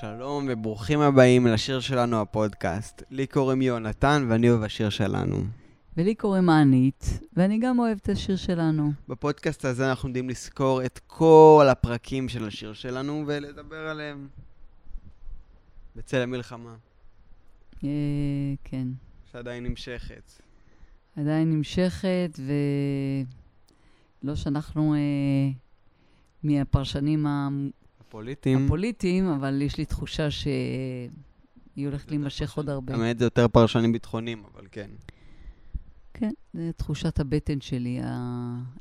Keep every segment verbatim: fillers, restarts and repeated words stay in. שלום וברוכים הבאים לשיר שלנו הפודקאסט. לי קוראים יהונתן ואני אוהב השיר שלנו. ולי קוראים ענית ואני גם אוהב את השיר שלנו. בפודקאסט הזה אנחנו עומדים לזכור את כל הפרקים של השיר שלנו ולדבר עליהם. בצל המלחמה. אה, כן. שעדיין נמשכת. עדיין נמשכת ולא שאנחנו אה, מהפרשנים ה... הפוליטיים. הפוליטיים, אבל יש לי תחושה שהיא הולכת להימשך עוד הרבה. האמת זה יותר פרשנים ביטחוניים, אבל כן. כן, זה תחושת הבטן שלי,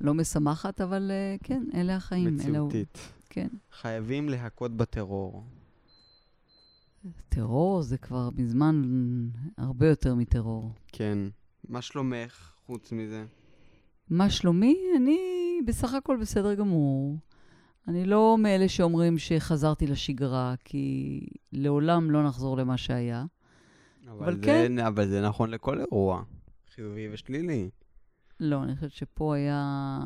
לא משמחת, אבל כן, אלה החיים. מציאותית. כן. חייבים להכות בטרור. טרור זה כבר בזמן הרבה יותר מטרור. כן. מה שלומך חוץ מזה? מה שלומי? אני בסך הכל בסדר גמור. אני לא מאלה שאומרים שחזרתי לשגרה, כי לעולם לא נחזור למה שהיה. אבל, אבל, זה, כן, אבל זה נכון לכל אירוע, חיובי ושלילי. לא, אני חושבת שפה היה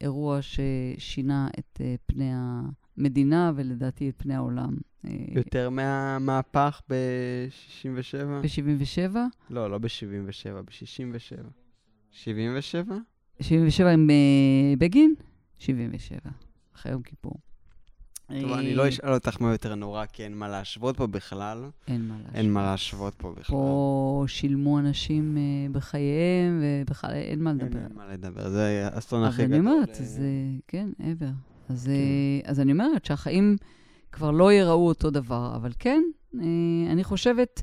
אירוע ששינה את uh, פני המדינה, ולדעתי את פני העולם. יותר מהמהפך ב-שישים ושבע? ב-שבעים ושבע? לא, לא ב-שבעים ושבע, ב-שישים ושבע. שבעים ושבע? שבעים ושבע עם uh, בגין? שבעים ושבע. אחרי יום כיפור. טוב, אני לא אשאל אותך מה יותר נורא, כי אין מה להשוות פה בכלל. אין מה להשוות. אין מה להשוות פה בכלל. פה שילמו אנשים בחייהם, ובכלל אין מה לדבר. אין מה לדבר, זה אסון הכי גדול. אבל אני אומרת, זה, כן, עבר. אז אני אומרת שהחיים כבר לא יראו אותו דבר, אבל כן, אני חושבת,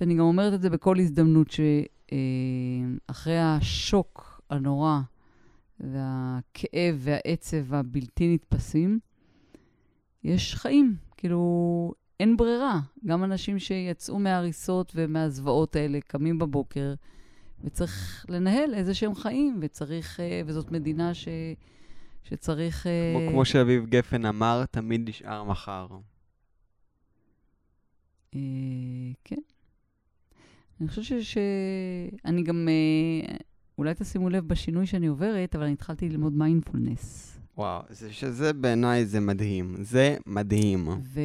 ואני גם אומרת את זה בכל הזדמנות, שאחרי השוק הנורא, והכאב והעצב הבלתי נתפסים, יש חיים. כאילו, אין ברירה. גם אנשים שיצאו מהריסות ומהזוועות האלה, קמים בבוקר, וצריך לנהל איזה שהם חיים, וצריך, וזאת מדינה ש, שצריך... כמו, כמו שאביב גפן אמר, תמיד נשאר מחר. אה, כן. אני חושב ש... ש... אני גם... אה, אולי תשימו לב בשינוי שאני עוברת, אבל אני התחלתי ללמוד מיינדפולנס. וואו, זה שזה בעיניי זה מדהים. זה מדהים. ו...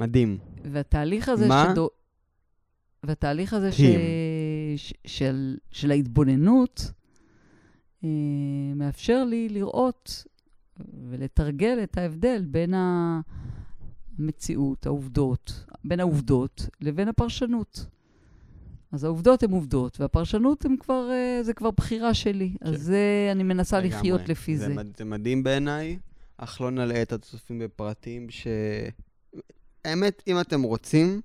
מדהים. והתהליך הזה מה? שדו... והתהליך הזה ש... ש... של... של ההתבוננות, אה, מאפשר לי לראות ולתרגל את ההבדל בין המציאות, העובדות, בין העובדות לבין הפרשנות. אז העובדות הן עובדות, והפרשנות הן כבר, זה כבר בחירה שלי. אז זה, אני מנסה לחיות לפי זה. זה מדהים בעיניי, אך לא נלאה את הצופים בפרטים, שהאמת, אם אתם רוצים,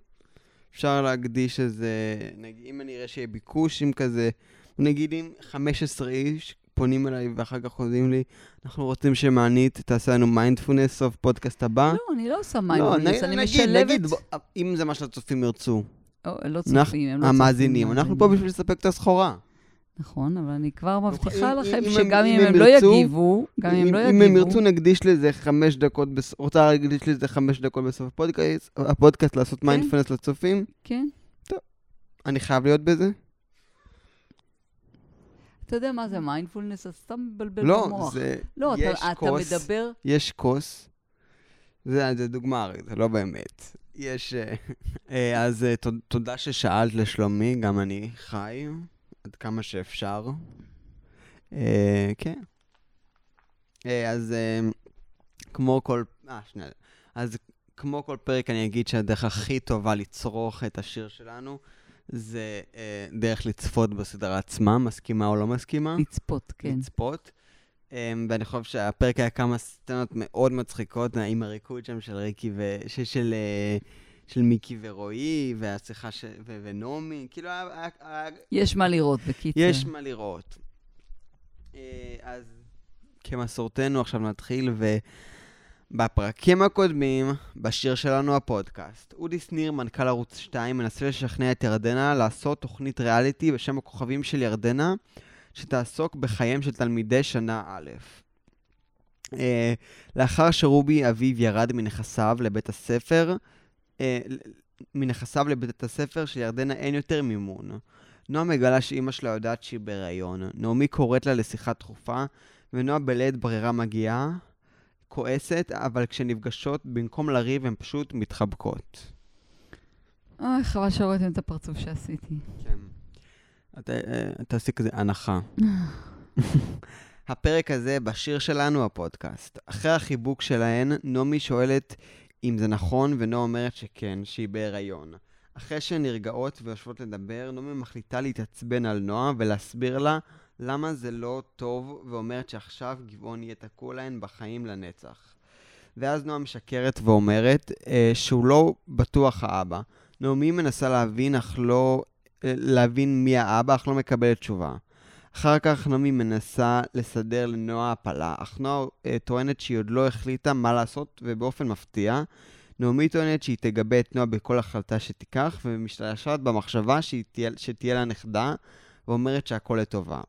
אפשר להקדיש איזה, אם אני אראה שיהיה ביקוש, אם כזה, נגיד אם חמש עשרה איש פונים אליי ואחר כך חוזים לי, אנחנו רוצים שמענית, תעשה לנו מיינדפולנס, סוף פודקאסט הבא. לא, אני לא עושה מיינדפולנס, אני משלבת. אם זה מה שהצופים ירצו. לא צופים, הם לא צופים. המאזינים, אנחנו פה בשביל לספק את הסחורה. נכון, אבל אני כבר מבטיחה לכם שגם אם הם לא יגיבו, גם אם הם לא יגיבו. אם הם ירצו נקדיש לזה חמש דקות, רוצה להקדיש לזה חמש דקות בסוף הפודקאסט, לעשות מיינדפולנס לצופים. כן. טוב, אני חייב להיות בזה. אתה יודע מה זה מיינדפולנס? אז סתם בלבל במוח. לא, אתה מדבר... יש כוס. זה דוגמה, זה לא באמת. יש, אז תודה ששאלת לשלומי, גם אני חי, עד כמה שאפשר. כן. אז כמו כל, אה, שנייה, אז כמו כל פרק אני אגיד שהדרך הכי טובה לצרוך את השיר שלנו, זה דרך לצפות בסדרה עצמה, מסכימה או לא מסכימה. לצפות, כן. לצפות. ואני חושב שהפרק היה כמה סצנות מאוד מצחיקות, עם הריקוד שם של ריקי ו... של... של מיקי ורועי, והשיחה ש... ו... ונעמי, כאילו היה... יש מה לראות בקיצור. יש מה לראות. אז כמסורתנו עכשיו נתחיל, ובפרקים הקודמים, בשיר שלנו הפודקאסט, אודי שניר, מנכ"ל ערוץ שתיים, מנסה לשכנע את ירדנה לעשות תוכנית ריאליטי בשם הכוכבים של ירדנה, שתעסוק בחיים של תלמידי שנה א'. Uh, לאחר שרובי אביב ירד מנכסיו לבית הספר, uh, מנכסיו לבית הספר של ירדנה אין יותר מימון. נועה מגלה שאימא שלה יודעת שהיא בהיריון. נעמי קוראת לה לשיחה דחופה, ונועה בלית ברירה מגיעה, כועסת, אבל כשנפגשות, במקום לריב, הן פשוט מתחבקות. אוי, חבל שרותם את הפרצוף שעשיתי. כן. תעשי כזה הנחה. הפרק הזה בשיר שלנו, הפודקאסט. אחרי החיבוק שלהן, נעמי שואלת אם זה נכון, ונועה אומרת שכן, שהיא בהיריון. אחרי שנרגעות ויושבות לדבר, נעמי מחליטה להתעצבן על נועה ולהסביר לה למה זה לא טוב, ואומרת שעכשיו גבעון יהיה תקוע להן בחיים לנצח. ואז נועה משקרת ואומרת אה, שהוא לא בטוח האבא. נעמי מנסה להבין, אך לא, אה, להבין מי האבא, אך לא מקבלת תשובה. אחר כך נעמי מנסה לסדר לנועה הפלה, אך נועה אה, טוענת שהיא עוד לא החליטה מה לעשות, ובאופן מפתיע, נעמי טוענת שהיא תגבה את נועה בכל החלטה שתיקח, ומשתלשת במחשבה שתהיה, שתהיה לה נכדה, ואומרת שהכל לטובה.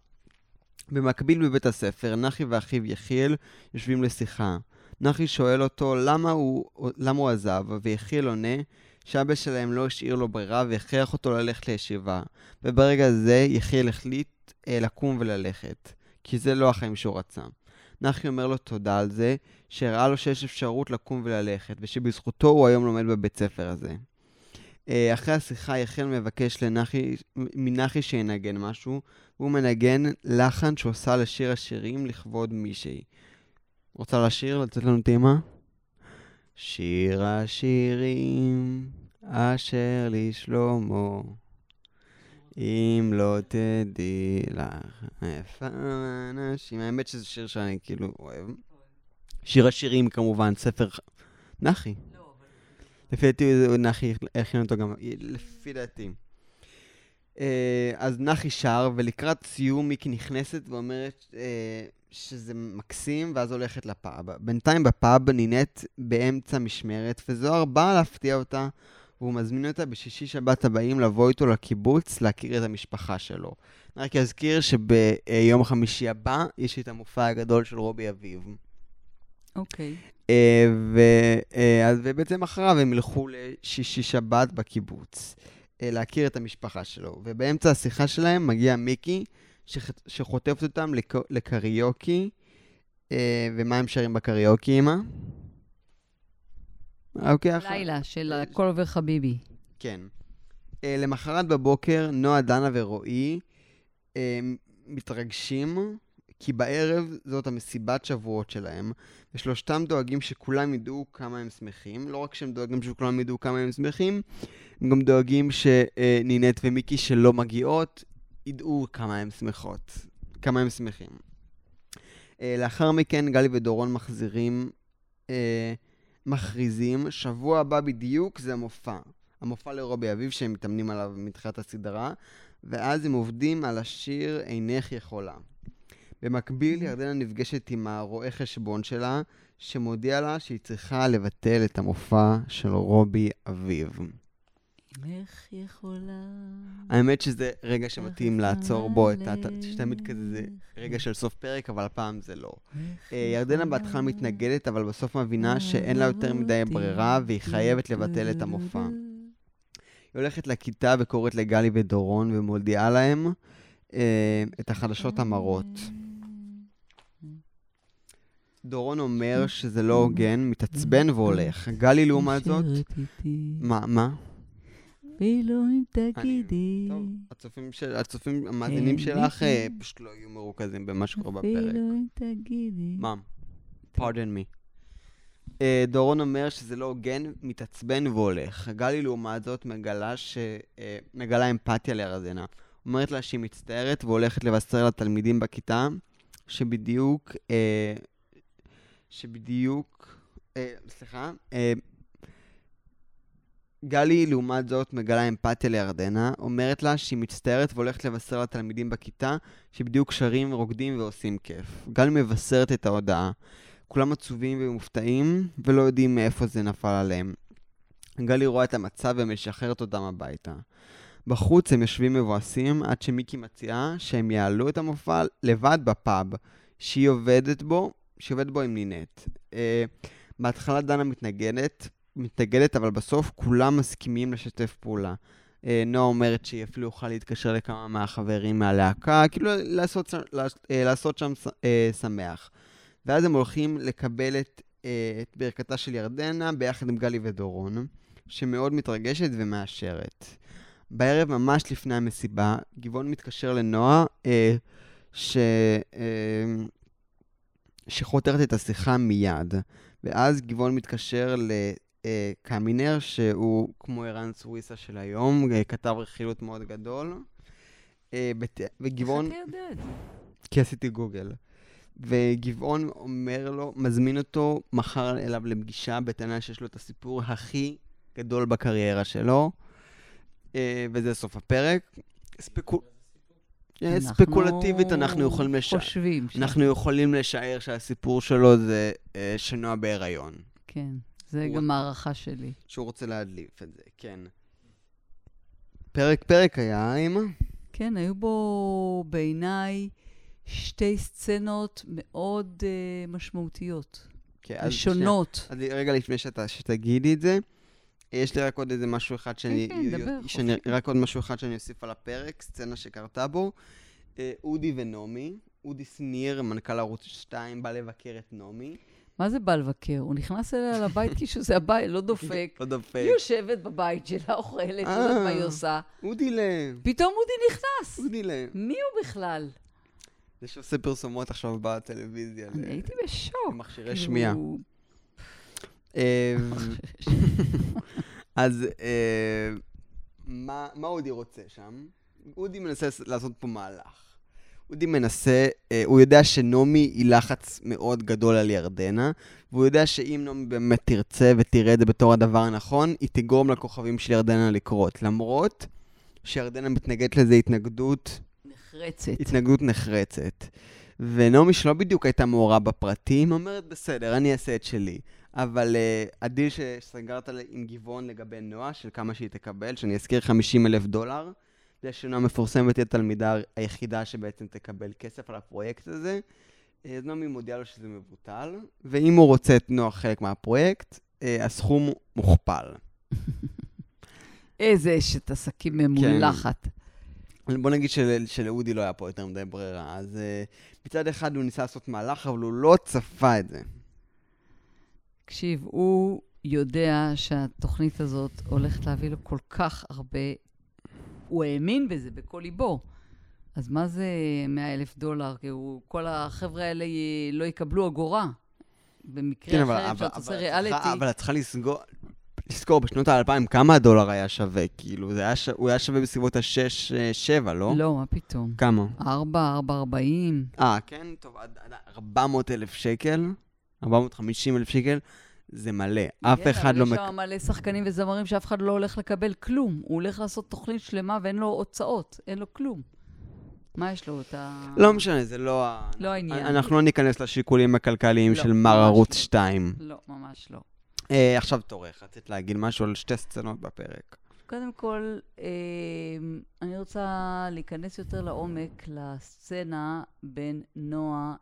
במקביל בבית הספר, נחי ואחיו יחיל יושבים לשיחה. נחי שואל אותו למה הוא, למה הוא עזב, ויחיל עונה שאבא שלהם לא השאיר לו ברירה והכריח אותו ללכת לישיבה. וברגע הזה יחיל החליט לקום וללכת, כי זה לא החיים שהוא רצה. נחי אומר לו תודה על זה, שהראה לו שיש אפשרות לקום וללכת, ושבזכותו הוא היום לומד בבית ספר הזה. אחרי השיחה יחיל מבקש לנחי, מנחי שינגן משהו, והוא מנגן לחן שעושה לשיר השירים לכבוד מישהי. רוצה לשיר? לצאת לנו תימה? שיר השירים אשר לשלמה, אם לא תדעי לך איפה אנשים. האמת שזה שיר שאני כאילו אוהב. שיר השירים כמובן, ספר נחי. לפי דעתי, נחי הכין אותו גם, לפי דעתי. אז נחי שר, ולקראת סיום מיקי נכנסת ואומרת שזה מקסים, ואז הולכת לפאב. בינתיים בפאב נינט באמצע משמרת, וזוהר בא להפתיע אותה, והוא מזמין אותה בשישי שבת הבאים לבוא איתו לקיבוץ, להכיר את המשפחה שלו. רק אזכיר שביום חמישי הבא יש את המופע הגדול של רובי אביב. אוקיי. ובעצם אחריו הם הלכו לשישי שבת בקיבוץ להכיר את המשפחה שלו, ובאמצע השיחה שלהם מגיע מיקי שחוטפת אותם לקריוקי. ומה הם שרים בקריוקי, אמא? לילה של הכל עובר חביבי. כן. למחרת בבוקר נועה, דנה ורועי מתרגשים, כי בערב זאת המסיבת שבועות שלהם, ושלושתם דואגים שכולם ידעו כמה הם שמחים. לא רק שהם דואגים שכולם ידעו כמה הם שמחים, הם גם דואגים שנינט ומיקי שלא מגיעות, ידעו כמה הם שמחות, כמה הם שמחים. לאחר מכן גלי ודורון מחזירים, מכריזים, שבוע הבא בדיוק זה המופע. המופע לרובי אביב שהם מתאמנים עליו מתחילת הסדרה, ואז הם עובדים על השיר אינך יכולה. במקביל, ירדנה נפגשת עם הרואה חשבון שלה, שמודיע לה שהיא צריכה לבטל את המופע של רובי אביב. איך יכולה... האמת שזה רגע שמתאים לעצור בו, שתמיד כזה זה רגע של סוף פרק, אבל הפעם זה לא. ירדנה בהתחלה מתנגדת, אבל בסוף מבינה שאין לה יותר מדי ברירה, והיא חייבת לבטל את המופע. היא הולכת לכיתה וקוראת לגלי ודורון, ומודיעה להם את החדשות המרות. דורון אומר שזה לא הוגן, מתעצבן והולך. גלי לעומת זאת... מה? מה? ולא אם תגידי... טוב, הצופים של... הצופים המאזינים שלך פשוט לא יהיו מרוכזים במה שקורה בפרק. ולא אם תגידי... מה? פארדן מי. דורון אומר שזה לא הוגן, מתעצבן והולך. גלי לעומת זאת מגלה ש... מגלה אמפתיה לירדנה. אומרת לה שהיא מצטערת והולכת לבשר לתלמידים בכיתה שבדיוק אה, שבדיוק אה, סליחה אה, גלי לעומת זאת מגלה אמפתיה לירדנה, אומרת לה שהיא מצטערת והולכת לבשר לתלמידים בכיתה שבדיוק שרים, רוקדים ועושים כיף. גלי מבשרת את ההודעה, כולם עצובים ומופתעים ולא יודעים מאיפה זה נפל עליהם. גלי רואה את המצב ומשחררת אותם הביתה. בחוץ הם יושבים מבואסים עד שמיקי מציעה שהם יעלו את המופע לבד בפאב שהיא עובדת בו, שהיא עובדת בו עם נינט. Uh, בהתחלה דנה מתנגדת, מתנגדת, אבל בסוף כולם מסכימים לשתף פעולה. Uh, נועה אומרת שהיא אפילו אוכל להתקשר לכמה מהחברים מהלהקה, כאילו לעשות, לעשות שם uh, שמח. ואז הם הולכים לקבל את את ברכתה של ירדנה ביחד עם גלי ודורון, שמאוד מתרגשת ומאשרת. בערב ממש לפני המסיבה, גבעון מתקשר לנועה אה, ש... אה, שחותרת את השיחה מיד, ואז גבעון מתקשר לקמינר, שהוא כמו אירן סוויסה של היום, כתב רכילות מאוד גדול, אה, בת... וגבעון... איך אתה יודעת? כי עשיתי גוגל. וגבעון אומר לו, מזמין אותו מחר אליו לפגישה, בטענה שיש לו את הסיפור הכי גדול בקריירה שלו, וזה סוף הפרק. ספקולטיבית אנחנו יכולים לשער. אנחנו יכולים לשער שהסיפור שלו זה שנוע בהיריון. כן, זה גם הערכה שלי. שהוא רוצה להדליף את זה, כן. פרק פרק היה, אימא? כן, היו בו בעיניי שתי סצנות מאוד uh, משמעותיות, ושונות. כן, אז רגע לפני שאתה, שתגידי את זה, יש לי רק עוד איזה משהו אחד שאני... כן, כן, דבר. שאני, רק עוד משהו אחד שאני אוסיף על הפרק, סצנה שקרתה בו. אה, אודי ונעמי, אודי שניר, מנכ"ל ערוץ שתיים, בא לבקר את נעמי. מה זה בא לבקר? הוא נכנס אליה לבית כי שזה הבית, לא דופק. לא דופק. היא יושבת בבית שלה, אוכלת, לא יודעת מה היא עושה. אודי ל... פתאום אודי נכנס. אודי ל... מי הוא בכלל? זה שעושה פרסומות עכשיו בטלוויזיה. אני הייתי בשוק. מכשירי שמיעה. אז מה אודי רוצה שם? אודי מנסה לעשות פה מהלך. אודי מנסה, הוא יודע שנומי היא לחץ מאוד גדול על ירדנה, והוא יודע שאם נומי באמת תרצה ותראה את זה בתור הדבר הנכון, היא תגרום לכוכבים של ירדנה לקרות. למרות שירדנה מתנגדת לזה התנגדות... נחרצת. התנגדות נחרצת. ונעמי שלא בדיוק הייתה מעורה בפרטים, אומרת בסדר, אני אעשה את שלי. אבל uh, הדיל שסגרת עם גבעון לגבי נועה, של כמה שהיא תקבל, שאני אזכיר חמישים אלף דולר, זה שנועה מפורסמת היא התלמידה היחידה שבעצם תקבל כסף על הפרויקט הזה. אז נעמי מודיעה לו שזה מבוטל, ואם הוא רוצה את נועה חלק מהפרויקט, uh, הסכום מוכפל. איזה אשת עסקים ממולחת. כן. בוא נגיד של, שלאודי לא היה פה יותר מדי ברירה, אז מצד אחד הוא ניסה לעשות מהלך, אבל הוא לא צפה את זה. תקשיב, הוא יודע שהתוכנית הזאת הולכת להביא לו כל כך הרבה, הוא האמין בזה בכל ליבו. אז מה זה מאה אלף דולר? כי הוא, כל החבר'ה האלה לא יקבלו אגורה. במקרה כן, אחר, שאתה עושה ריאליטי. אבל את צריכה לסגור... תזכור, בשנות ה-אלפיים, כמה הדולר היה שווה? כאילו, זה היה ש... הוא היה שווה בסביבות ה-שש שבע, לא? לא, מה פתאום? כמה? ארבע, ארבע ארבעים. אה, כן? טוב, ארבע מאות אלף שקל, ארבע מאות וחמישים אלף שקל, זה מלא. אף אחד לא... יש שם מלא שחקנים וזמרים שאף אחד לא הולך לקבל כלום. הוא הולך לעשות תוכנית שלמה ואין לו הוצאות, אין לו כלום. מה יש לו? לא משנה, זה לא... לא העניין. אנחנו לא ניכנס לשיקולים הכלכליים של מר ערוץ שתיים. לא, ממש לא. אה, עכשיו תורך, רצית להגיד משהו על שתי סצנות בפרק. קודם כל, אה, אני רוצה להיכנס יותר לעומק לסצנה בין נועה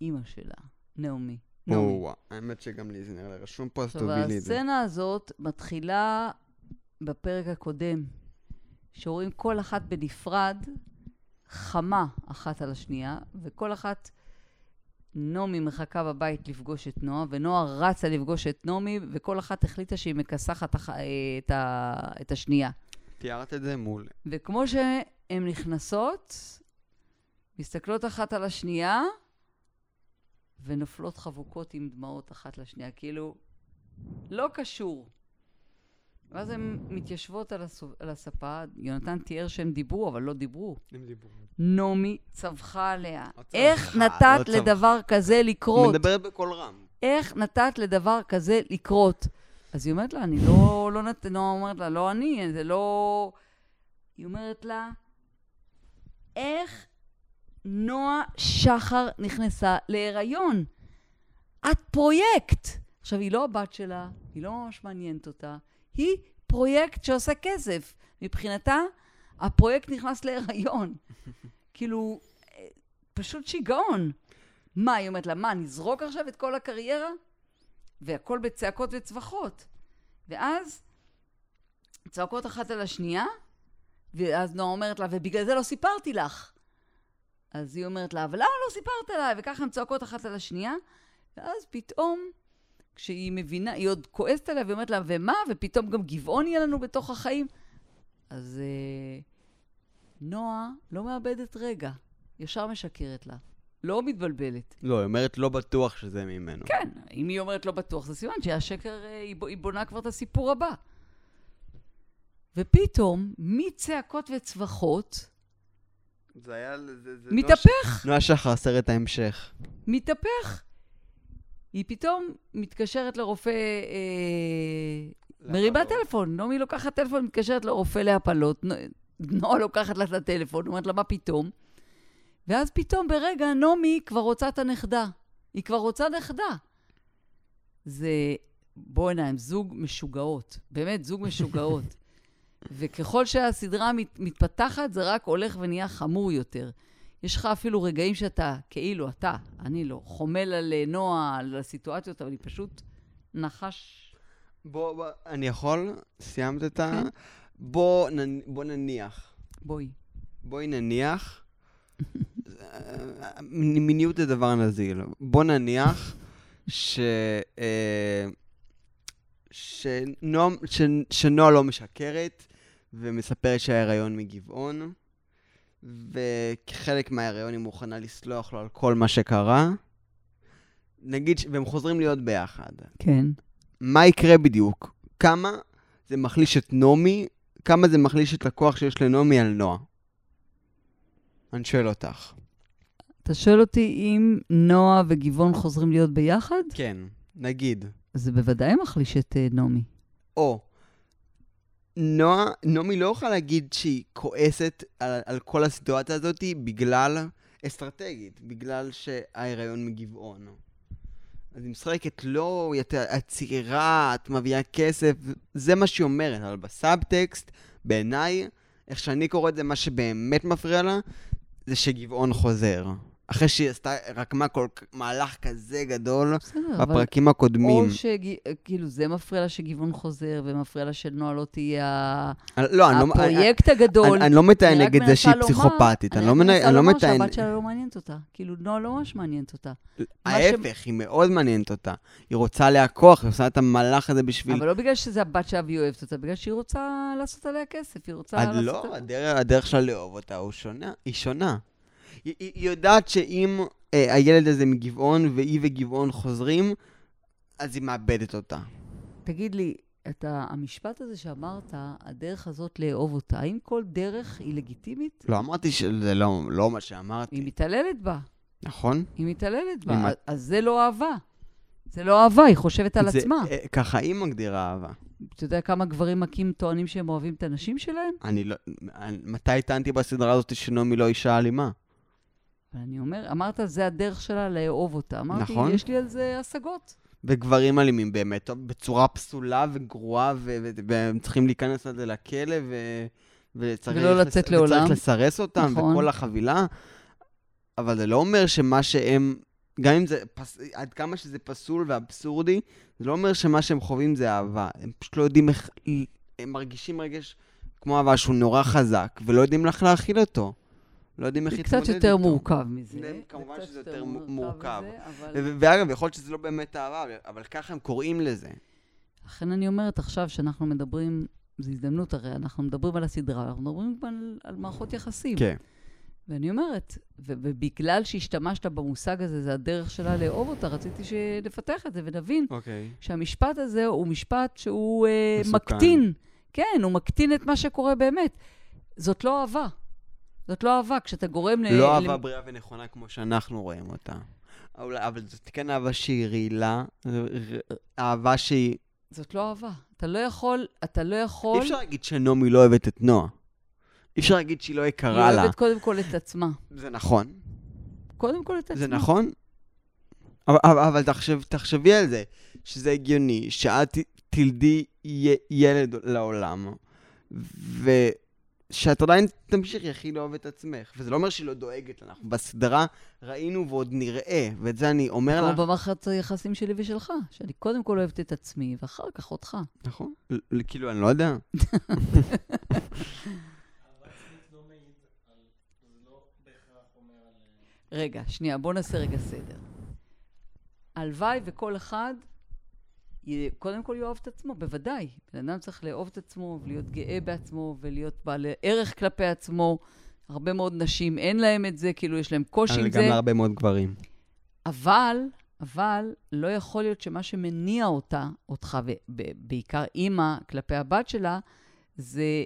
לאימא שלה, נעמי. וואו, האמת שגם לי זה נראה לרשום פה, אז תובילי את זה. הסצנה הזאת מתחילה בפרק הקודם, שרואים כל אחת בנפרד, חמה אחת על השנייה, וכל אחת... נעמי מחכה בבית לפגוש את נועה, ונועה רצה לפגוש את נעמי, וכל אחת החליטה שהיא מכסחת את, ה... את השנייה. תיארת את זה מול. וכמו שהן נכנסות, מסתכלות אחת על השנייה, ונופלות חבוקות עם דמעות אחת לשנייה, כאילו לא קשור. ואז הן מתיישבות על, הסופ... על הספה, יונתן תיאר שהם דיברו, אבל לא דיברו. הם דיברו. נעמי צווחה עליה. איך נתת לדבר כזה לקרות? מדברת בכל רם. איך נתת לדבר כזה לקרות? אז היא אומרת לה, אני לא, לא נת... נועה אומרת לה, לא אני, זה לא... היא אומרת לה, איך נועה שחר נכנסה להיריון? את פרויקט. עכשיו, היא לא הבת שלה, היא לא ממש מעניינת אותה. היא פרויקט שעושה כסף. מבחינתה, הפרויקט נכנס להיריון. כאילו, פשוט שיגעון. מה, היא אומרת לה, מה, נזרוק עכשיו את כל הקריירה? והכל בצעקות וצווחות. ואז, צעקות אחת על השנייה, ואז נועה אומרת לה, ובגלל זה לא סיפרתי לך. אז היא אומרת לה, אבל למה לא סיפרת לה? וככה הם צעקות אחת על השנייה, ואז פתאום, כשהיא מבינה, היא עוד כועסת עליה ואומרת לה, ומה? ופתאום גם גבעון יהיה לנו בתוך החיים. אז אה, נועה לא מאבדת רגע, ישר משקרת לה. לא מתבלבלת. לא, היא אומרת לא בטוח שזה ממנו. כן, אם היא אומרת לא בטוח, זה סימן שהשקר, היא בונה כבר את הסיפור הבא. ופתאום, מצעקות וצווחות, זה היה... מתהפך. נועה שחר, סרט ההמשך. מתהפך. היא פתאום מתקשרת לרופא, מרימה טלפון, נעמי לוקחת טלפון, מתקשרת לרופא להפלות, נועה לוקחת לה את הטלפון, אומרת לה מה פתאום? ואז פתאום ברגע נעמי כבר רוצה את הנכדה. היא כבר רוצה נכדה. זה, בואי נעים, זוג משוגעות. באמת, זוג משוגעות. וככל שהסדרה מת, מתפתחת, זה רק הולך ונהיה חמור יותר. יש לך אפילו רגעים שאתה, כאילו אתה, אני לא, חומל על נועה, על הסיטואציות, אבל היא פשוט נחש. בוא, בוא אני יכול? סיימת את ה... כן? בוא, נ, בוא נניח. בואי. בואי נניח... מיניות זה דבר נזיל. בוא נניח ש... שנוע... שנוע לא משקרת ומספרת שההיריון מגבעון, וכחלק מההיריון היא מוכנה לסלוח לו על כל מה שקרה, נגיד ש... והם חוזרים להיות ביחד. כן. מה יקרה בדיוק? כמה זה מחליש את נעמי, כמה זה מחליש את הכוח שיש לנעמי על נועה? אני שואל אותך. אתה שואל אותי אם נועה וגבעון חוזרים להיות ביחד? כן, נגיד. זה בוודאי מחליש את uh, נעמי. או, נועה, נעמי לא יכולה להגיד שהיא כועסת על, על כל הסיטואציה הזאת בגלל אסטרטגית, בגלל שההיריון מגבעון. אז היא משחקת לא, את הצעירה, את מביאה כסף, זה מה שהיא אומרת, אבל בסאבטקסט, בעיניי, איך שאני קורא את זה, מה שבאמת מפריע לה, זה שגבעון חוזר. אחרי שהיא עשתה רק מה, כל מהלך כזה גדול, בסדר, בפרקים אבל... הקודמים. או שכאילו זה מפריע לה שגבעון חוזר, ומפריע לה שנועה לא תהיה לא, הפרויקט אני, הגדול. אני, אני לא מתען נגד זה שהיא פסיכופתית. אני, אני, אני, אני, אני, אני לא מתען... שהבת שלה לא מעניינת אותה. כאילו נועה לא ממש מעניינת אותה. ההפך, ש... היא מאוד מעניינת אותה. היא רוצה לה כוח, היא עושה את המהלך הזה בשביל... אבל לא בגלל שזה הבת שלה והיא אוהבת אותה, בגלל שהיא רוצה לעשות עליה כסף. היא רוצה לעשות לא, עליה. הדרך, הדרך שלה לאהוב אותה, הוא שונה, היא שונה. היא, היא יודעת שאם אה, הילד הזה מגבעון והיא וגבעון חוזרים, אז היא מאבדת אותה. תגיד לי, אתה, המשפט הזה שאמרת, הדרך הזאת לאהוב אותה, האם כל דרך היא לגיטימית? לא, אמרתי שזה לא, לא מה שאמרתי. היא מתעללת בה. נכון. היא מתעללת בה, היא... אז זה לא אהבה. זה לא אהבה, היא חושבת על זה, עצמה. אה, ככה היא מגדירה אהבה. אתה יודע כמה גברים מכים טוענים שהם אוהבים את הנשים שלהם? אני לא... אני, מתי טענתי בסדרה הזאת שנעמי לא אישה אלימה? ואני אומר, אמרת, זה הדרך שלה לאהוב אותה. אמרתי, נכון. יש לי על זה השגות. וגברים אלימים באמת, בצורה פסולה וגרועה, והם צריכים להיכנס על זה לכלא, ו- וצריך, ולא לצאת לס- לעולם. וצריך לסרס אותם, נכון. וכל החבילה. אבל זה לא אומר שמה שהם, גם אם זה, פס, עד כמה שזה פסול ואבסורדי, זה לא אומר שמה שהם חווים זה אהבה. הם פשוט לא יודעים איך, הם מרגישים רגש כמו אהבה שהוא נורא חזק, ולא יודעים לך להכיל אותו. לא יודעים איך להתמודד איתו. זה קצת יותר מורכב מזה. כמובן שזה יותר מורכב. ואגב, יכול להיות שזה לא באמת אהבה, אבל ככה הם קוראים לזה. לכן אני אומרת עכשיו שאנחנו מדברים, זו הזדמנות הרי, אנחנו מדברים על הסדרה, אנחנו מדברים על מערכות יחסים. כן. ואני אומרת, ובגלל שהשתמשת במושג הזה, זה הדרך שלה לאהוב אותה, רציתי שנפתח את זה ונבין שהמשפט הזה הוא משפט שהוא מקטין. כן, הוא מקטין את מה שקורה באמת. זאת לא אהבה. זאת לא אהבה, כשאתה גורם... לא אהבה בריאה ונכונה כמו שאנחנו רואים אותה. אבל זאת כן אהבה שהיא רעילה, אהבה שהיא... זאת לא אהבה. אתה לא יכול, אתה לא יכול... אי אפשר להגיד שנעמי לא אוהבת את נועה. אי אפשר להגיד שהיא לא יקרה לה. היא אוהבת קודם כל את עצמה. זה נכון. קודם כל את עצמה. זה נכון. אבל תחשבי על זה, שזה הגיוני, שאת תלדי ילד לעולם, ו... שאת עדיין תמשיך יחי לאהוב את עצמך, וזה לא אומר שהיא לא דואגת, אנחנו בסדרה ראינו ועוד נראה, ואת זה אני אומר לך... או במערכת היחסים שלי ושלך, שאני קודם כל אוהבת את עצמי, ואחר כך אותך. נכון? כאילו, אני לא יודע. רגע, שנייה, בוא נעשה רגע סדר. הלוואי וכל אחד קודם כל יאהב את עצמו, בוודאי. בן אדם צריך לאהוב את עצמו ולהיות גאה בעצמו ולהיות בעל ערך כלפי עצמו. הרבה מאוד נשים אין להם את זה, כאילו יש להם קושי עם זה. גם להרבה מאוד גברים. אבל, אבל לא יכול להיות שמה שמניע אותה, אותך, ובעיקר אימא כלפי הבת שלה, זה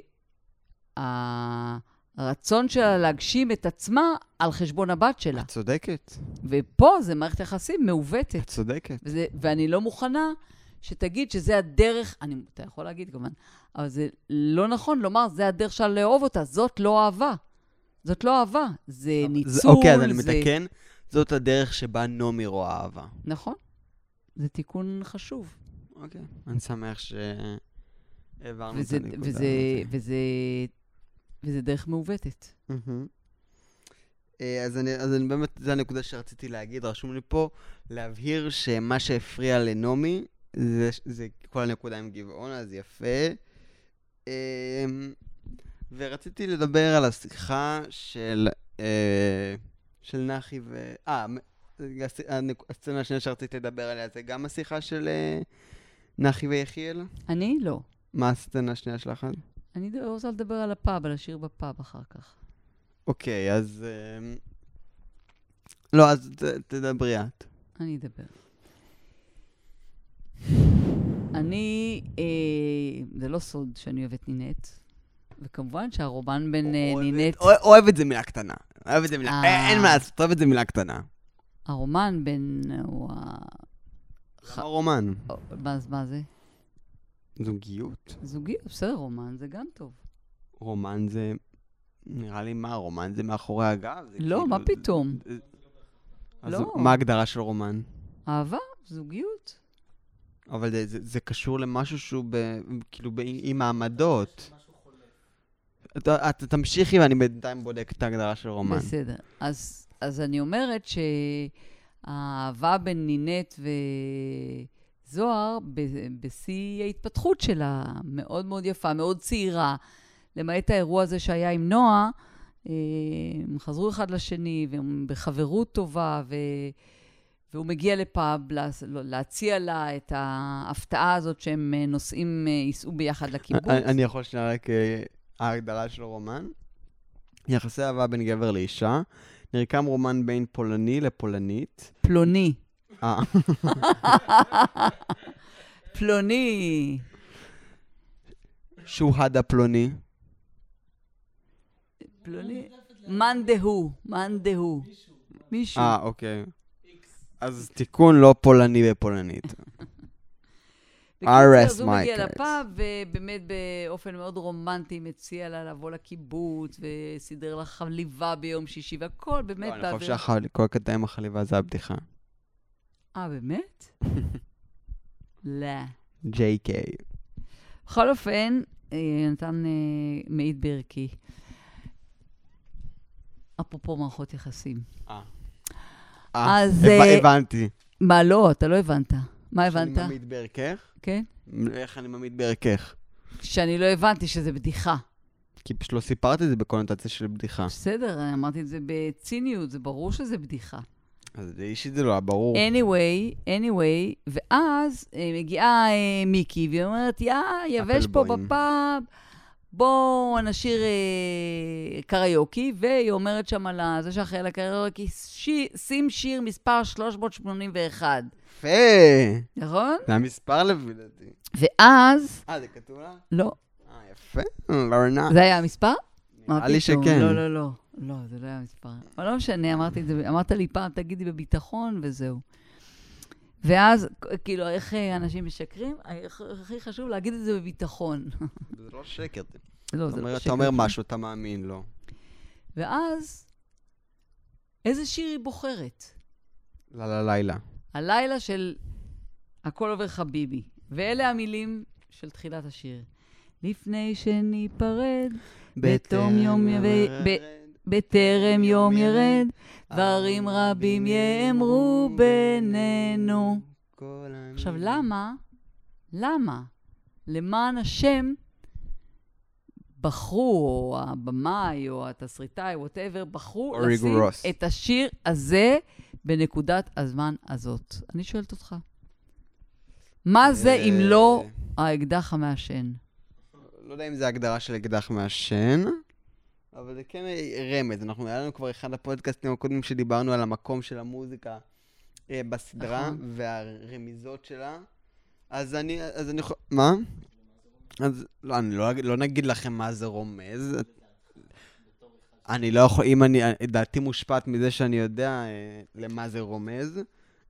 הרצון שלה להגשים את עצמה על חשבון הבת שלה. את צודקת. ופה זה מערכת יחסים מעוותת. את צודקת. וזה, ואני לא מוכנה שתגיד שזה הדרך, אני, אתה יכול להגיד כמובן, אבל זה לא נכון לומר, זה הדרך שלה לאהוב אותה, זאת לא אהבה. זאת לא אהבה, זה ניצול. זה, אוקיי, אז זה... אני מתקן, זאת הדרך שבה נעמי רואה אהבה. נכון. זה תיקון חשוב. אוקיי, אני שמח שהעברנו וזה, את הנקודה. וזה... וזה... וזה דרך מעוותת. אז אני, אז אני באמת, זו הנקודה שרציתי להגיד, רשום לי פה, להבהיר שמה שהפריע לנעמי, זה, זה כל הנקודה עם גבעון, אז יפה. ורציתי לדבר על השיחה של, של נחי ו... אה, הסצנה השנייה שרציתי לדבר עליה, זה גם השיחה של נחי ויחיאל? אני? לא. מה הסצנה השנייה שלך? אני רוצה לדבר על הפאב, על השיר בפאב אחר כך. אוקיי, אז... לא, אז תדברי את. אני אדבר. אני... זה לא סוד שאני אוהבת נינט, וכמובן שהרומן בין נינט... אוהבת זה מילה קטנה. אוהבת זה מילה... אין מה, אוהבת זה מילה קטנה. הרומן בין... הרומן. מה זה? זוגיות. זוגיות, בסדר, רומן זה גם טוב. רומן זה, נראה לי מה, רומן זה מאחורי הגב? לא, מה פתאום? מה ההגדרה של רומן? אהבה, זוגיות. אבל זה קשור למשהו שהוא כאילו עם העמדות. תמשיכי ואני בינתיים בודק את ההגדרה של רומן. בסדר, אז אני אומרת שהאהבה בין נינט ו... זוהר, בשיא ההתפתחות שלה, מאוד מאוד יפה, מאוד צעירה, למעט האירוע הזה שהיה עם נועה, הם חזרו אחד לשני, והם בחברות טובה, והוא מגיע לפאב להציע לה את ההפתעה הזאת שהם נוסעים, ייסעו ביחד לקיבוץ. אני יכול שנייה רק ההגדרה של רומן. יחסי אהבה בין גבר לאישה, נרקם רומן בין פולני לפולנית. פלוני. פלוני שוהד הפלוני פלוני מן דהו מן דהו מישהו אה אוקיי אז תיקון לא פולני ופולנית אז הוא מגיע לפאב ובאמת באופן מאוד רומנטי מציע לה לבוא לקיבוץ וסידר לה חליבה ביום שישי והכל באמת אני חושב שכל הקטע עם החליבה זה הבדיחה אה, באמת? לא. ג'יי קיי. בכל אופן, נתן מעיד בערכי. אפרופו מערכות יחסים. אה. אז... הבנתי. מה לא? אתה לא הבנת. מה הבנת? שאני מעמיד בערכך? כן. איך אני מעמיד בערכך? שאני לא הבנתי שזה בדיחה. כי פשוט לא סיפרת את זה בקונוטציה של בדיחה. בסדר, אמרתי את זה בציניות, זה ברור שזה בדיחה. אז זה אישית זה לא, ברור. anyway, anyway, ואז מגיעה מיקי ואומרת, יא, יבש פה בפאב, בואו נשאיר קריוקי, והיא אומרת שם על זה שאחרי לקריוקי, שים שיר מספר שלוש מאות שמונים ואחת. יפה. נכון? זה המספר לפי דעתי. ואז... אה, זה כתוב לה? לא. אה, יפה. זה היה המספר? נראה לי שכן. לא, לא, לא. לא, זה לא היה מספר. אבל לא משנה, אמרתי את זה, אמרת לי פעם, תגידי בביטחון, וזהו. ואז, כאילו, איך אנשים משקרים? הכי חשוב להגיד את זה בביטחון. זה לא שקר. לא, זה לא שקר. אתה אומר משהו, אתה מאמין, לא. ואז, איזה שיר היא בוחרת? ללילה. הלילה של הכל עובר חביבי. ואלה המילים של תחילת השיר. לפני שניפרד, בתום יום ירד. בטרם יום ירד, דברים רבים יאמרו בינינו. עכשיו, למה, למה, למען השם, בחרו, או הבמאי, או התסריטאי, whatever, בחרו לשים את השיר הזה בנקודת הזמן הזאת. אני שואלת אותך, מה זה אם לא האקדח המעשן? לא יודע אם זה הגדרה של אקדח מעשן, אבל זה כן רמז. אנחנו היה לנו כבר אחד הפודקאסטים הקודמים שדיברנו על המקום של המוזיקה בסדרה והרמיזות שלה. אז אני, אז אני, מה? אז לא, אני לא, לא נגיד לכם מה זה רומז. אני לא יכול, אם אני, דעתי מושפעת מזה שאני יודע למה זה רומז.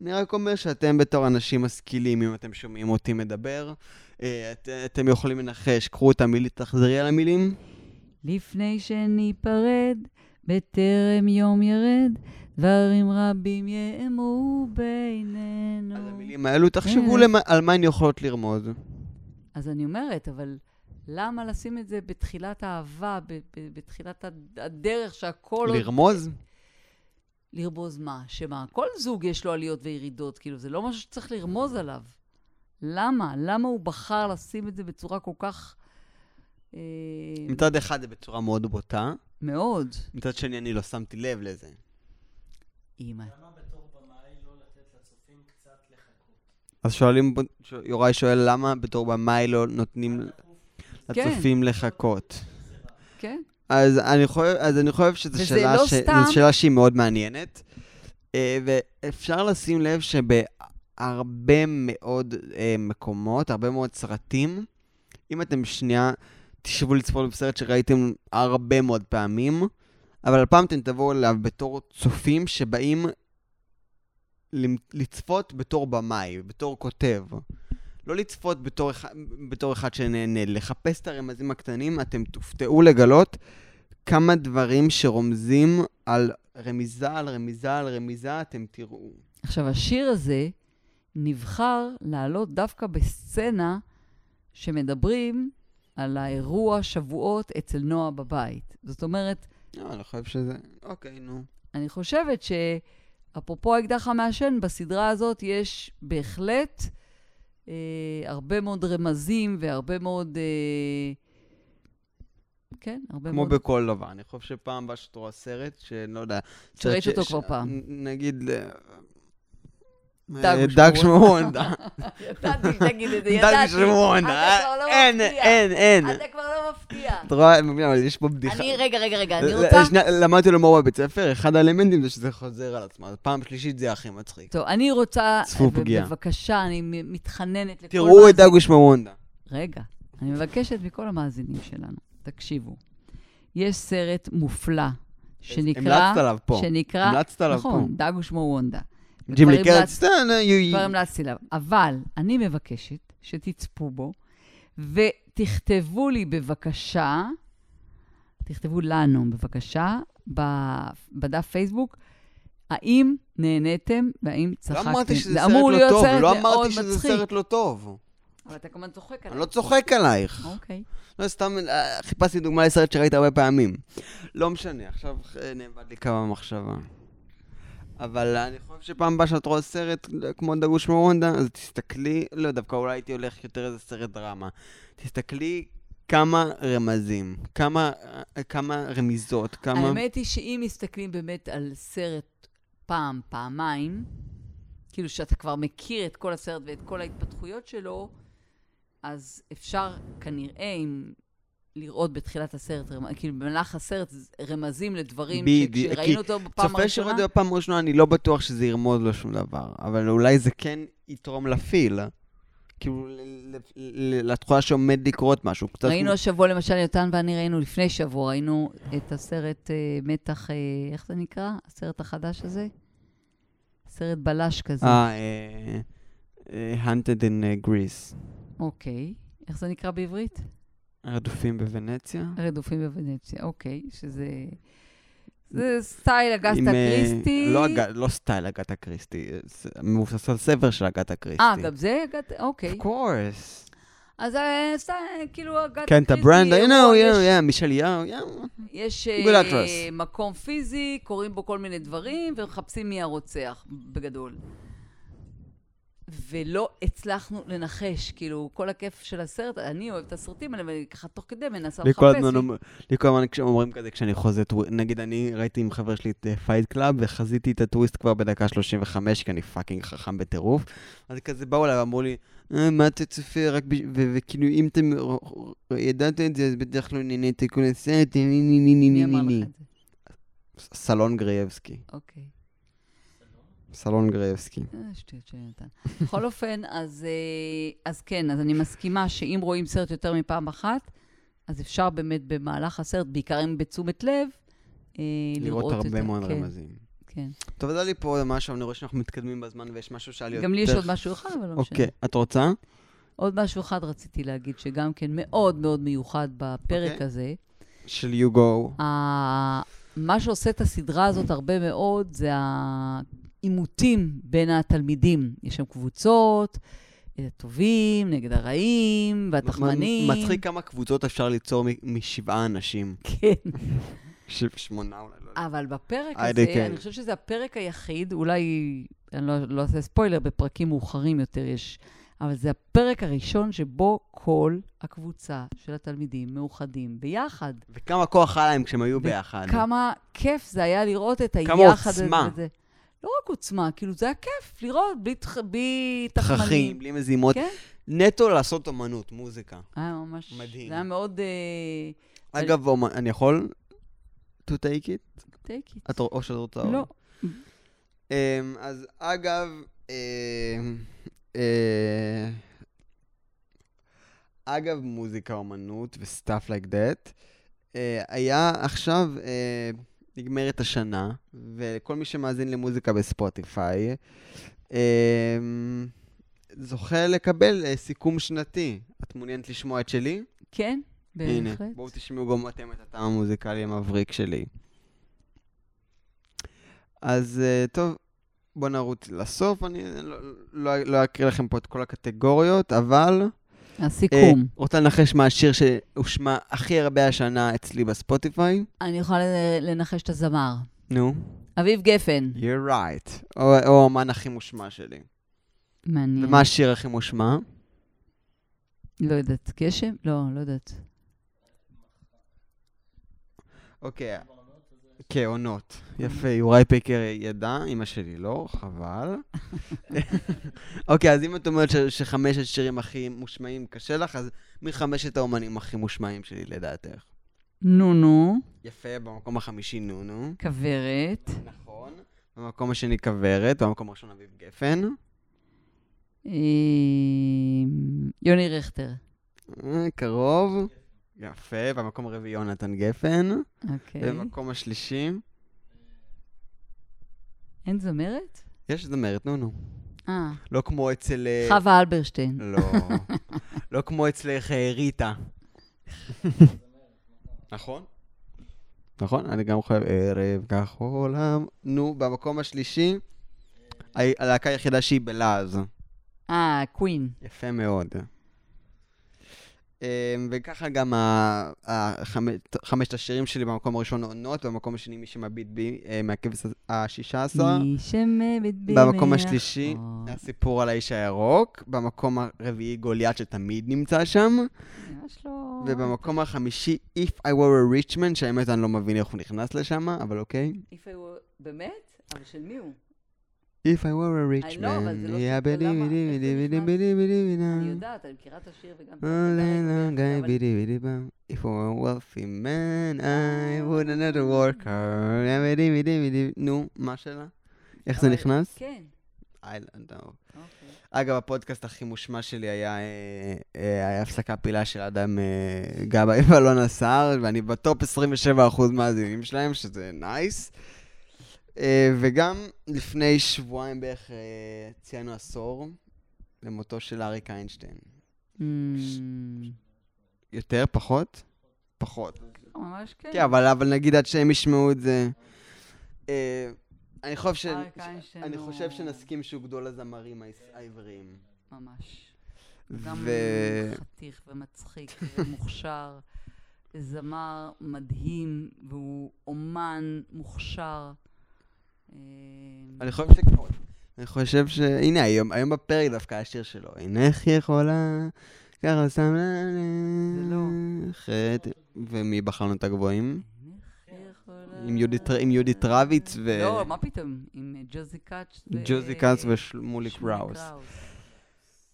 אני רק אומר שאתם בתור אנשים משכילים, אם אתם שומעים אותי מדבר, את, אתם יכולים לנחש, קחו את המילים, תחזרי על המילים. לפני שניפרד, בטרם יום ירד, דברים רבים יאמרו בינינו. אז המילים האלו, תחשבו למה, על מה הן יכולות לרמוז. אז אני אומרת, אבל למה לשים את זה בתחילת האהבה, ב- ב- בתחילת הדרך שהכל... לרמוז? עוד... לרמוז מה? שמה? כל זוג יש לו עליות וירידות, כאילו זה לא משהו שצריך לרמוז עליו. למה? למה הוא בחר לשים את זה בצורה כל כך... אה... מצד אחד זה בצורה מאוד בוטה. מאוד. מצד שני אני לא שמתי לב לזה. אימא. למה בתור במאי לא לתת לצופים קצת לחכות? אז שואלים, ש... יוראי שואל למה בתור במאי לא נותנים לצופים כן. לחכות? כן. אז אני חושב, אז אני חושב שזו שאלה, לא ש... שאלה שהיא מאוד מעניינת, ואפשר לשים לב שבהרבה מאוד מקומות, הרבה מאוד סרטים, אם אתם שנייה תשבו לצפות בסרט שראיתם הרבה מאוד פעמים, אבל הפעם אתם תבואו אליו בתור צופים שבאים לצפות בתור במאי, בתור כותב. לא לצפות בתור אחד, בתור אחד שנהנה, לחפש את הרמזים הקטנים, אתם תופתעו לגלות כמה דברים שרומזים על רמיזה, על רמיזה, על רמיזה, אתם תראו. עכשיו, השיר הזה נבחר לעלות דווקא בסצנה שמדברים על האירוע שבועות אצל נועה בבית. זאת אומרת... לא, אני חושב שזה... אוקיי, נו. אני חושבת שאפרופו האקדח המעשן, בסדרה הזאת יש בהחלט... Uh, הרבה מאוד רמזים והרבה מאוד uh... כן, הרבה כמו מאוד כמו בכל דבר. אני חושב שפעם בא שתראה סרט שלא יודע שראית אותו ש... כבר ש... פעם נגיד דג שמעונדה ידעתי שתגיד את זה ידעתי שמעונדה אין, אין, אין אתה כבר לא מפתיע אתה רואה, יש פה בדיחה אני, רגע, רגע, רגע, אני רוצה למדתי לו מורה בבית ספר, אחד האלמנטים זה שזה חוזר על עצמה פעם שלישית זה הכי מצחיק טוב, אני רוצה, בבקשה, אני מתחננת תראו את דג שמעונדה רגע, אני מבקשת מכל המאזינים שלנו תקשיבו יש סרט מופלא שנקרא נכון, דג שמעונדה ג'ימלי קרצטן, כבר המלצתי לב. אבל אני מבקשת שתצפו בו, ותכתבו לי בבקשה, תכתבו לנו בבקשה, בדף פייסבוק, האם נהניתם והאם צחקתם. לא אמרתי שזה סרט לא טוב, לא אמרתי שזה סרט לא טוב. אבל אתה כמובן צוחק עלייך. אני לא צוחק עלייך. אוקיי. לא, סתם חיפשתי דוגמה לסרט שראית הרבה פעמים. לא משנה, עכשיו נאבד לי כמה מחשבה. אבל אני חושב שפעם הבאה שאת רואה סרט כמו דג שמעונדה, אז תסתכלי, לא דווקא אולי הייתי הולך יותר איזה סרט דרמה. תסתכלי כמה רמזים, כמה, כמה רמיזות, כמה... האמת היא שאם מסתכלים באמת על סרט פעם, פעמיים, כאילו שאתה כבר מכיר את כל הסרט ואת כל ההתפתחויות שלו, אז אפשר כנראה עם... לראות בתחילת הסרט, כאילו במהלך הסרט רמזים לדברים שראינו אותו בפעם הראשונה. צופה שראה אותו בפעם הראשונה, אני לא בטוח שזה ירמוז לו שום דבר, אבל אולי זה כן יתרום לפיל, כאילו לתחושה שעומד לקרות משהו. ראינו השבוע למשל, יהונתן ואני ראינו לפני שבוע, ראינו את הסרט מתח, איך זה נקרא? הסרט החדש הזה? סרט בלש כזה. אה, Haunted in Greece. אוקיי, איך זה נקרא בעברית? הרדופים בוונציה. הרדופים בוונציה, אוקיי, שזה... זה סטייל אגתה קריסטי. לא סטייל אגתה קריסטי, מבוסס על ספר של אגתה קריסטי. אה, גם זה אגתה, אוקיי. Of course. אז סטייל, כאילו אגתה קריסטי... כן, את הברנד, you know, yeah, מישל יאו, yeah. יש מקום פיזי, קוראים בו כל מיני דברים, ומחפשים מי הרוצח, בגדול. ולא הצלחנו לנחש, כאילו, כל הכיף של הסרט, אני אוהב את הסרטים האלה, וככה תוך כדי מנסה לחפש. לי כל הזמן אומרים כזה, כשאני חוזה, נגיד אני ראיתי עם חבר שלי את פייט קלאב, וחזיתי את הטוויסט כבר בדקה שלושים וחמש, כי אני פאקינג חכם בטירוף, אז כזה באו אליי ואמרו לי, מה אתה צופה, וכאילו, אם אתם ידעתם את זה, אז בדרך כלל נהניתי כל הסרט, מי אמר לך את זה? סלון גרייבסקי. אוקיי. סלון גרייבסקי. שטויות של יהונתן. בכל אופן, אז, אז כן, אז אני מסכימה שאם רואים סרט יותר מפעם אחת, אז אפשר באמת במהלך הסרט, בעיקר אם בתשומת לב, לראות הרבה מאוד רמזים. כן. טוב, עד לי פה משהו, אני רואה שאנחנו מתקדמים בזמן, ויש משהו שהיה לי יותר... גם לי יש עוד משהו אחד, אבל לא משנה. אוקיי, את רוצה? עוד משהו אחד רציתי להגיד, שגם כן מאוד מאוד מיוחד בפרק הזה. של You Go. מה שעושה את הסדרה הזאת הרבה מאוד, זה ה... עימותים בין התלמידים. יש שם קבוצות, הטובים, נגד הרעים, והתחמנים. מצחיק כמה קבוצות אפשר ליצור מ- משבעה אנשים. כן. שמונה אולי. לא אבל בפרק הזה, כן. אני חושב שזה הפרק היחיד, אולי, אני לא, לא עושה ספוילר, בפרקים מאוחרים יותר יש, אבל זה הפרק הראשון שבו כל הקבוצה של התלמידים מאוחדים ביחד. וכמה כוח היה להם כשהם היו ביחד. וכמה כיף זה היה לראות את היחד הזה. כמה עוצמה. הזה. לא רק עוצמה, כאילו זה היה כיף לראות, בלי תחמנים. תככים, בלי מזימות. נטו לעשות אמנות, מוזיקה. היה ממש, זה היה מאוד... אגב, אני יכול? To take it? take it. או שאת רוצה... לא. אז אגב, אגב, מוזיקה, אמנות ו-stuff like that, היה עכשיו... נגמרת השנה, וכל מי שמאזין למוזיקה בספוטיפיי, זוכה לקבל סיכום שנתי. את מעוניינת לשמוע את שלי? כן, בהחלט. הנה, בואו תשמעו גם אתם את הטעם המוזיקלי המבריק שלי. אז טוב, בואו נרוץ לסוף. אני לא, לא, לא אקריא לכם פה את כל הקטגוריות, אבל... הסיכום. רוצה לנחש מה השיר שהושמע הכי הרבה השנה אצלי בספוטיפיי? אני יכולה לנחש את הזמר. נו. אביב גפן. You're right. או מה הכי מושמע שלי. מעניין. ומה השיר הכי מושמע? לא יודעת. גשם? לא, לא יודעת. אוקיי. כן, עונות. יפה, יוראי פיקר ידע, אמא שלי לא, חבל. אוקיי, אז אם את אומרת שחמש השירים הכי מושמעים קשה לך, אז מי חמשת האומנים הכי מושמעים שלי לדעתך? נונו. יפה, במקום החמישי נונו. כברת. נכון. במקום השני כברת, במקום הראשון אביב גפן. יוני רכטר. קרוב. יפה, במקום הרביעי יהונתן גפן. אוקיי. במקום השלישי. אין זמרת? יש זמרת, נו, נו. אה. לא כמו אצל... חווה אלברשטיין. לא. לא כמו אצלך ריטה. נכון? נכון, אני גם חייב ערב כחול. נו, במקום השלישי, הלהקה היחידה שהיא בלעז. אה, קווין. יפה מאוד. וככה גם חמשת השירים שלי במקום הראשון עונות, במקום השני מי שמביט בי מהכבש השישה עשר, מי שמביט בי, במקום השלישי הסיפור על האיש הירוק, במקום הרביעי גוליית שתמיד נמצא שם, ובמקום החמישי If I were a rich man, שהאמת אני לא מבין איך הוא נכנס לשם, אבל אוקיי. באמת? אבל של מי הוא? If I were a rich man, yeah, bidi bidi bidi bidi bidi bidi bidi. אני יודעת, אני מכירה את השיר וגם... If I were a wealthy man, I would another worker. בדי בדי בדי. נו, מה השאלה? איך זה נכנס? כן. I don't know. אגב, הפודקאסט הכי מושמע שלי היה הפסקה פעילה של אדם גבאי ואלון עשר, ואני בטופ עשרים ושבעה אחוז מהזיונים שלהם, שזה נייס. וגם לפני שבועיים בערך ציינו עשור למותו של אריק איינשטיין. יותר? פחות? פחות. ממש כן. כן, אבל נגיד עד שהם ישמעו את זה. אני חושב שנסכים שהוא גדול הזמרים העבריים. ממש. גם חתיך ומצחיק ומוכשר. זמר מדהים והוא אומן מוכשר. אני חושב שכבר, אני חושב ש... הנה, היום, היום בפרק דווקא השיר שלו. אינך יכולה... ככה סתם... זה לא. חטא... ומי בחרנו את הגבוהים? עם יהודית טרוויץ ו... לא, מה פתאום? עם ג'וזי קאץ' ו... ג'וזי קאץ' ושמולי קראוס.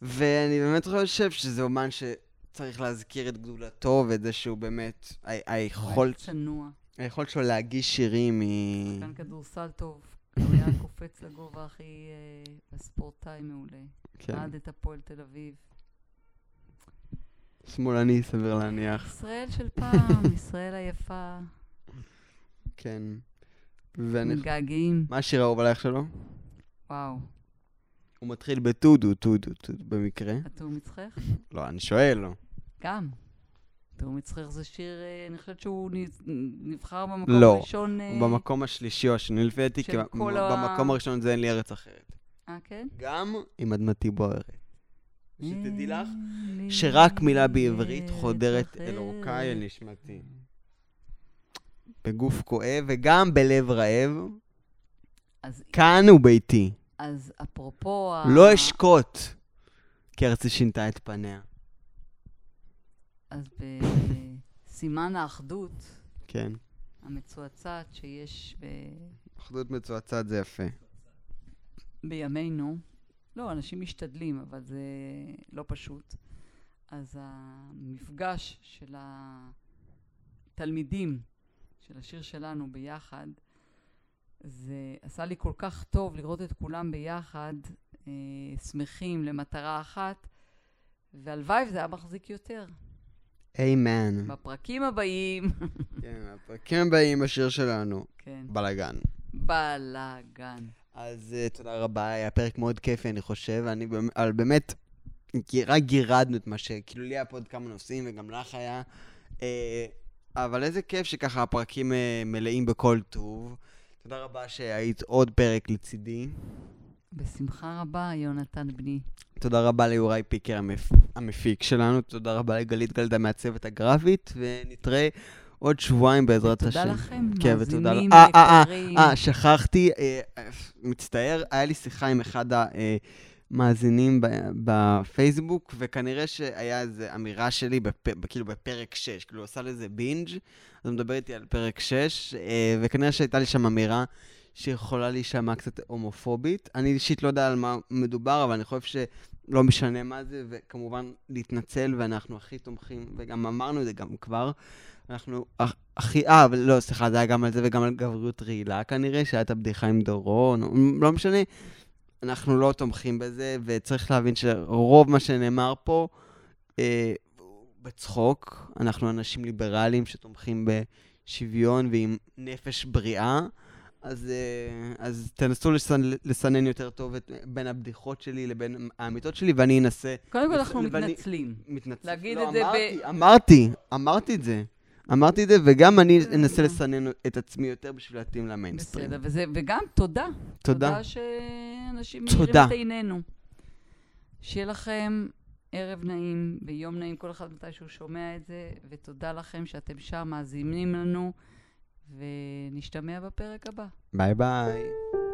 ואני באמת חושב שזה אומן שצריך להזכיר את גדולתו ואת זה שהוא באמת... היכולת... צנוע. היכולת שלו להגיש שירים היא... כאן כדורסל טוב. הוא היה קופץ לגובה הכי ספורטאי מעולה. עד את הפועל תל אביב. שמאלני, סביר להניח. ישראל של פעם, ישראל היפה. כן. מגעגעים. מה השיר האהוב עלייך שלו? וואו. הוא מתחיל בטודו, טודו, טודו, במקרה. הטור מצחך? לא, אני שואל, לא. גם. הטור מצחך זה שיר, אני חושבת שהוא נבחר במקום הראשון. לא, במקום השלישי או השני לפייתי, כי במקום הראשון זה אין לי ארץ אחרת. אה, כן? גם עם אדמתי בוערת. שתדעי לך, שרק מילה בעברית חודרת אל אורכי, אל נשמתי. בגוף כואב וגם בלב רעב, כאן הוא ביתי. אז אפרופו... לא אשקוט, כי ארצי שינתה את פניה. אז בסימן האחדות, כן. המצועצעת שיש ב... אחדות מצועצעת זה יפה. בימינו, לא, אנשים משתדלים, אבל זה לא פשוט. אז המפגש של התלמידים, של השיר שלנו ביחד, זה עשה לי כל כך טוב לראות את כולם ביחד, אה, שמחים למטרה אחת, והלוואי זה היה מחזיק יותר. אמן. בפרקים הבאים. כן, בפרקים הבאים בשיר שלנו. כן. בלגן. בלגן. אז uh, תודה רבה, היה פרק מאוד כיפי, אני חושב, אני, אבל באמת, רק גירדנו את מה שכאילו לי היה פה עוד כמה נושאים, וגם לך היה, אה, אבל איזה כיף שככה הפרקים אה, מלאים בכל טוב. תודה רבה שהיית עוד פרק לצידי. בשמחה רבה, יהונתן בני. תודה רבה ליוראי פיקר המפ... המפיק שלנו, תודה רבה לגלית גלדה מהצוות הגרפית, ונתראה עוד שבועיים בעזרת השם. תודה לכם, מאזינים יקרים. אה, שכחתי, מצטער, היה לי שיחה עם אחד המאזינים בפייסבוק, וכנראה שהיה איזו אמירה שלי, כאילו בפרק שש, כאילו עושה לזה בינג', אז מדבר איתי על פרק שש, וכנראה שהייתה לי שם אמירה שיכולה להישמע קצת הומופובית. אני אישית לא יודע על מה מדובר, אבל אני חושב שלא משנה מה זה, וכמובן להתנצל, ואנחנו הכי תומכים, וגם אמרנו את זה גם כבר, אנחנו הכי, אה, אבל לא, סליחה, זה היה גם על זה וגם על גבריות רעילה, כנראה שהייתה בדיחה עם דורון, לא משנה, אנחנו לא תומכים בזה, וצריך להבין שרוב מה שנאמר פה, אה, בצחוק, אנחנו אנשים ליברליים שתומכים בשוויון ועם נפש בריאה, אז, אה, אז תנסו לסנן, לסנן יותר טוב את, בין הבדיחות שלי לבין האמיתות שלי, ואני אנסה... קודם כל לס... אנחנו ואני... מתנצלים. מתנצל... להגיד לא, את אמרתי, זה ב... אמרתי, אמרתי את זה. אמרתי את זה, וגם אני אנסה לסנן את עצמי יותר בשביל להתאים למיינסטרים. בסדר, וזה, וגם תודה. תודה. תודה שאנשים מראים את עינינו. שיהיה לכם ערב נעים, ביום נעים, כל אחד מתי שהוא שומע את זה, ותודה לכם שאתם שם מאזינים לנו, ונשתמע בפרק הבא. ביי ביי.